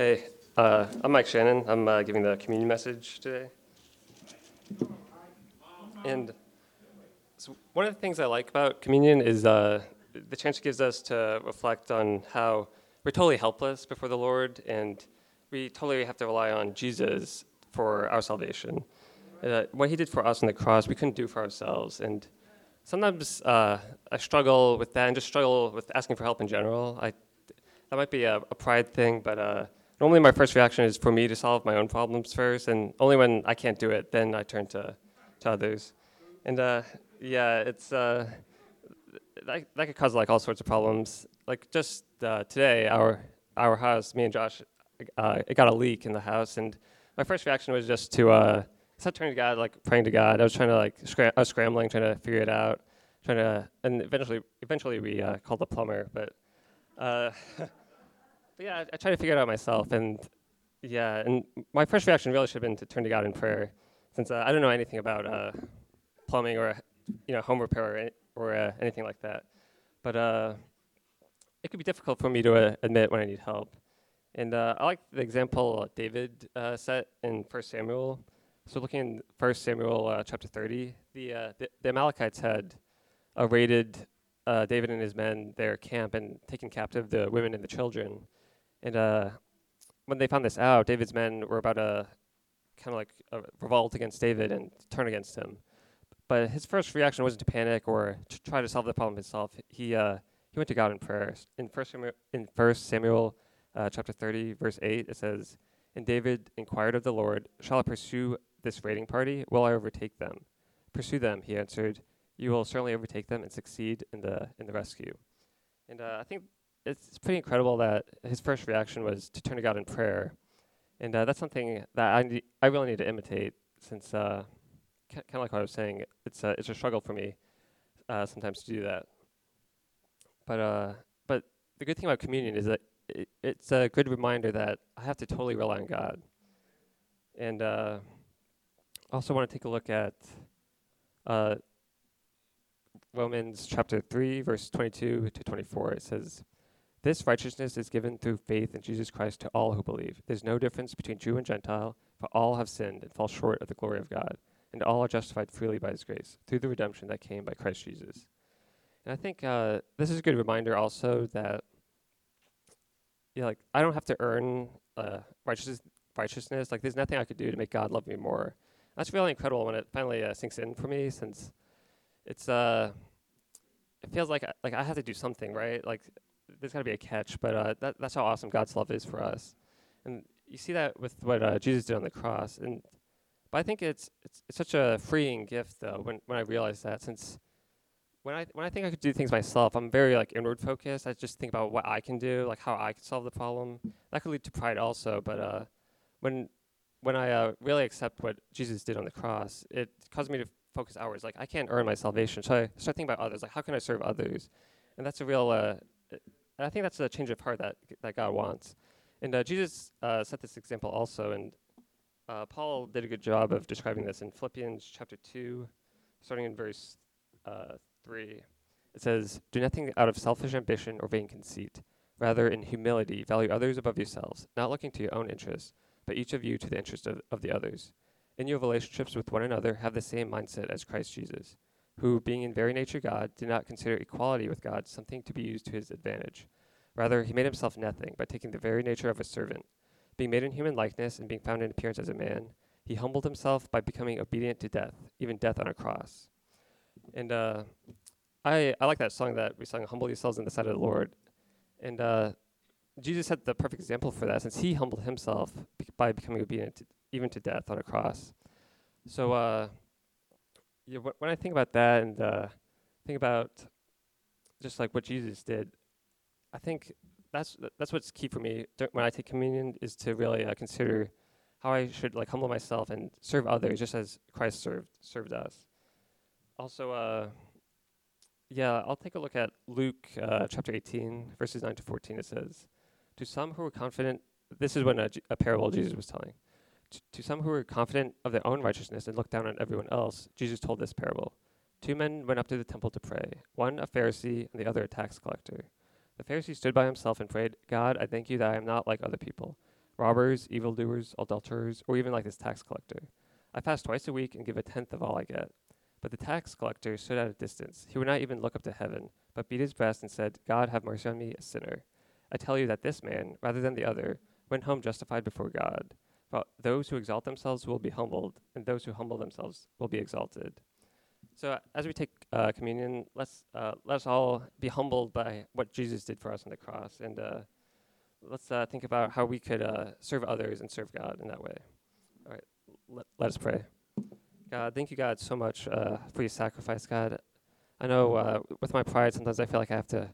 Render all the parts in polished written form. Hey, I'm Mike Shannon. I'm giving the communion message today. And so one of the things I like about communion is the chance it gives us to reflect on how we're totally helpless before the Lord, and we totally have to rely on Jesus for our salvation. What he did for us on the cross, we couldn't do for ourselves. And sometimes I struggle with that and just struggle with asking for help in general. That might be a pride thing, but normally my first reaction is for me to solve my own problems first, and only when I can't do it, then I turn to others. And that could cause all sorts of problems. Just today, our house, me and Josh, it got a leak in the house, and my first reaction was just to start turning to God, praying to God. I was trying to I was scrambling, trying to figure it out, and eventually we called the plumber, but yeah, I tried to figure it out myself, and my first reaction really should have been to turn to God in prayer, since I don't know anything about plumbing or home repair or anything like that. But it could be difficult for me to admit when I need help. And I like the example David set in 1 Samuel. So looking in 1 Samuel chapter 30, the Amalekites had raided David and his men, their camp, and taken captive the women and the children. And when they found this out, David's men were about to revolt against David and turn against him. But his first reaction wasn't to panic or to try to solve the problem himself. He went to God in prayer. In 1 Samuel chapter 30, verse 8, it says, "And David inquired of the Lord, 'Shall I pursue this raiding party? Will I overtake them?' 'Pursue them,' he answered. 'You will certainly overtake them and succeed in the rescue.'" And I think it's pretty incredible that his first reaction was to turn to God in prayer, and that's something that I really need to imitate, since kind of like what I was saying, it's a struggle for me sometimes to do that. But the good thing about communion is that it's a good reminder that I have to totally rely on God. And I also want to take a look at Romans chapter 3, verse 22 to 24, it says, "This righteousness is given through faith in Jesus Christ to all who believe. There's no difference between Jew and Gentile, for all have sinned and fall short of the glory of God, and all are justified freely by his grace, through the redemption that came by Christ Jesus." And I think this is a good reminder also that I don't have to earn righteousness. There's nothing I could do to make God love me more. That's really incredible when it finally sinks in for me, since it feels like I have to do something, right? There's got to be a catch, but that's how awesome God's love is for us, and you see that with what Jesus did on the cross. But I think it's such a freeing gift, though, when I realize that, since when I think I could do things myself, I'm very inward focused. I just think about what I can do, how I can solve the problem. That could lead to pride also, but when I really accept what Jesus did on the cross, it caused me to focus hours. I can't earn my salvation, so I start thinking about others. How can I serve others? And that's a real. I think that's a change of heart that God wants. And Jesus set this example also, and Paul did a good job of describing this in Philippians chapter 2, starting in verse 3. It says, "Do nothing out of selfish ambition or vain conceit. Rather, in humility, value others above yourselves, not looking to your own interests, but each of you to the interest of the others. In your relationships with one another, have the same mindset as Christ Jesus, who, being in very nature God, did not consider equality with God something to be used to his advantage. Rather, he made himself nothing by taking the very nature of a servant. Being made in human likeness and being found in appearance as a man, he humbled himself by becoming obedient to death, even death on a cross." And I like that song that we sung, "Humble Yourselves in the Sight of the Lord." And Jesus had the perfect example for that, since he humbled himself by becoming obedient even to death on a cross. So when I think about that and think about just what Jesus did, I think that's what's key for me when I take communion, is to really consider how I should humble myself and serve others just as Christ served us. Also, I'll take a look at Luke chapter 18, verses 9 to 14. It says, "To some who were confident," this is when a parable Jesus was telling, "To some who were confident of their own righteousness and looked down on everyone else, Jesus told this parable. 2 men went up to the temple to pray, one a Pharisee and the other a tax collector. The Pharisee stood by himself and prayed, 'God, I thank you that I am not like other people, robbers, evildoers, adulterers, or even like this tax collector. I fast twice a week and give a tenth of all I get. But the tax collector stood at a distance. He would not even look up to heaven, but beat his breast and said, God, have mercy on me, a sinner. I tell you that this man, rather than the other, went home justified before God. For those who exalt themselves will be humbled, and those who humble themselves will be exalted. So as we take communion, let us all be humbled by what Jesus did for us on the cross, and let's think about how we could serve others and serve God in that way. All right, let us pray. God, thank you, God, so much for your sacrifice, God. I know with my pride, sometimes I feel like I have to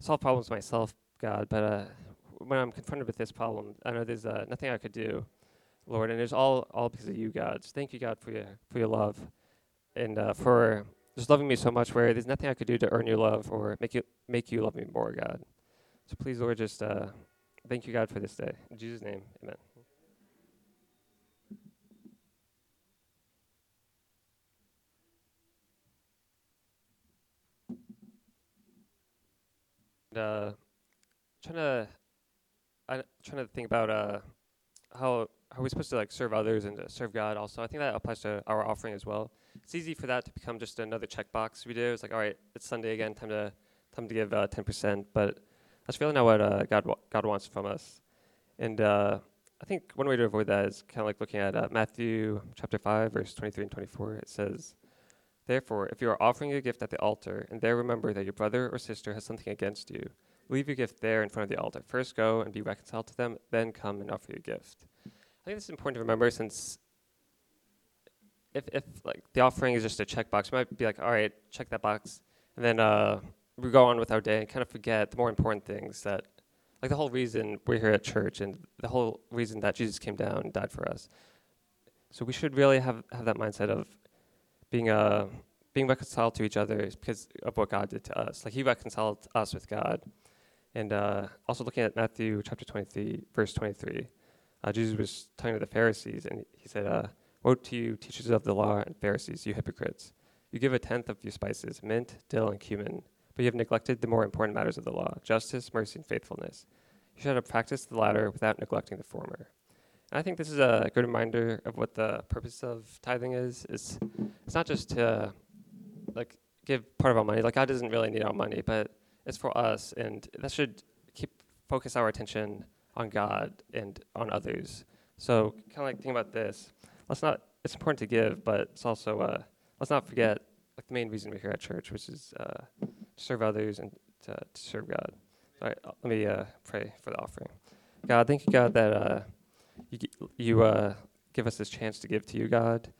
solve problems myself, God, but when I'm confronted with this problem, I know there's nothing I could do, Lord, and it's all because of you, God. So thank you, God, for your love. And for just loving me so much, where there's nothing I could do to earn your love or make you love me more, God. So please, Lord, just thank you, God, for this day. In Jesus' name, amen. And, trying to think about how we're supposed to like serve others and serve God. Also, I think that applies to our offering as well. It's easy for that to become just another checkbox we do. It's like, all right, it's Sunday again, time to give 10%. But that's really not what God wants from us. And I think one way to avoid that is kind of like looking at Matthew chapter 5, verse 23 and 24. It says, therefore, if you are offering your gift at the altar, and there remember that your brother or sister has something against you, leave your gift there in front of the altar. First go and be reconciled to them, then come and offer your gift. I think this is important to remember, since if like the offering is just a checkbox, we might be like, all right, check that box, and then we go on with our day and kind of forget the more important things, that like the whole reason we're here at church and the whole reason that Jesus came down and died for us. So we should really have that mindset of being reconciled to each other because of what God did to us. Like he reconciled us with God. And also looking at Matthew chapter 23, verse 23, Jesus was talking to the Pharisees, and he said, woe to you, teachers of the law and Pharisees, you hypocrites. You give a tenth of your spices, mint, dill, and cumin, but you have neglected the more important matters of the law, justice, mercy, and faithfulness. You should have practiced the latter without neglecting the former. And I think this is a good reminder of what the purpose of tithing is. It's not just to like give part of our money. Like God doesn't really need our money, but it's for us, and that should focus our attention on God and on others. So kind of like thinking about this. It's important to give, but it's also, let's not forget like the main reason we're here at church, which is to serve others and to serve God. All right, let me pray for the offering. God, thank you, God, that you give us this chance to give to you, God.